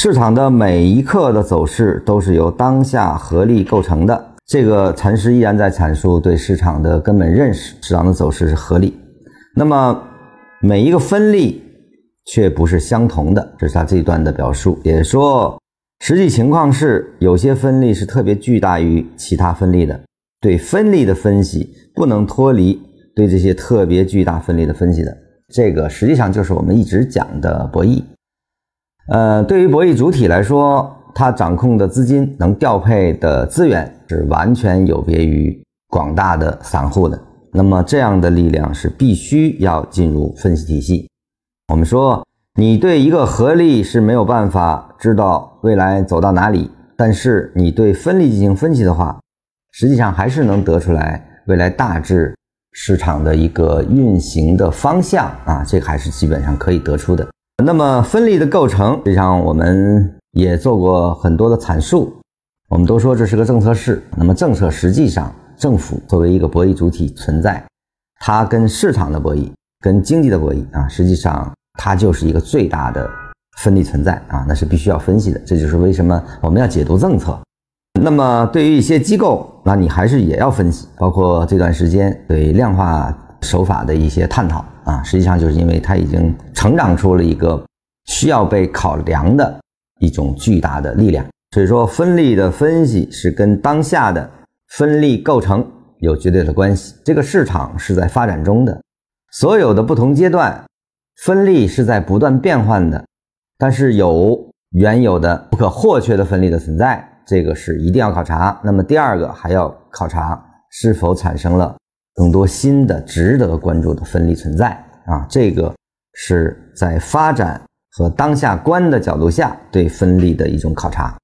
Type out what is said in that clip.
市场的每一刻的走势都是由当下合力构成的。这个禅师依然在阐述对市场的根本认识，市场的走势是合力，那么每一个分力却不是相同的，这是他这一段的表述。也说实际情况是有些分力是特别巨大于其他分力的，对分力的分析不能脱离对这些特别巨大分力的分析的，这个实际上就是我们一直讲的博弈。对于博弈主体来说，它掌控的资金能调配的资源是完全有别于广大的散户的，那么这样的力量是必须要进入分析体系。我们说你对一个合力是没有办法知道未来走到哪里，但是你对分力进行分析的话，实际上还是能得出来未来大致市场的一个运行的方向啊，这个还是基本上可以得出的。那么分力的构成，实际上我们也做过很多的阐述，我们都说这是个政策市。那么政策实际上政府作为一个博弈主体存在，它跟市场的博弈跟经济的博弈啊，实际上它就是一个最大的分力存在啊，那是必须要分析的。这就是为什么我们要解读政策。那么对于一些机构，那你还是也要分析，包括这段时间对量化手法的一些探讨啊，实际上就是因为它已经成长出了一个需要被考量的一种巨大的力量。所以说分力的分析是跟当下的分力构成有绝对的关系。这个市场是在发展中的，所有的不同阶段分力是在不断变换的，但是有原有的不可或缺的分力的存在，这个是一定要考察。那么第二个还要考察是否产生了更多新的值得关注的分力存在啊，这个是在发展和当下观的角度下对分力的一种考察。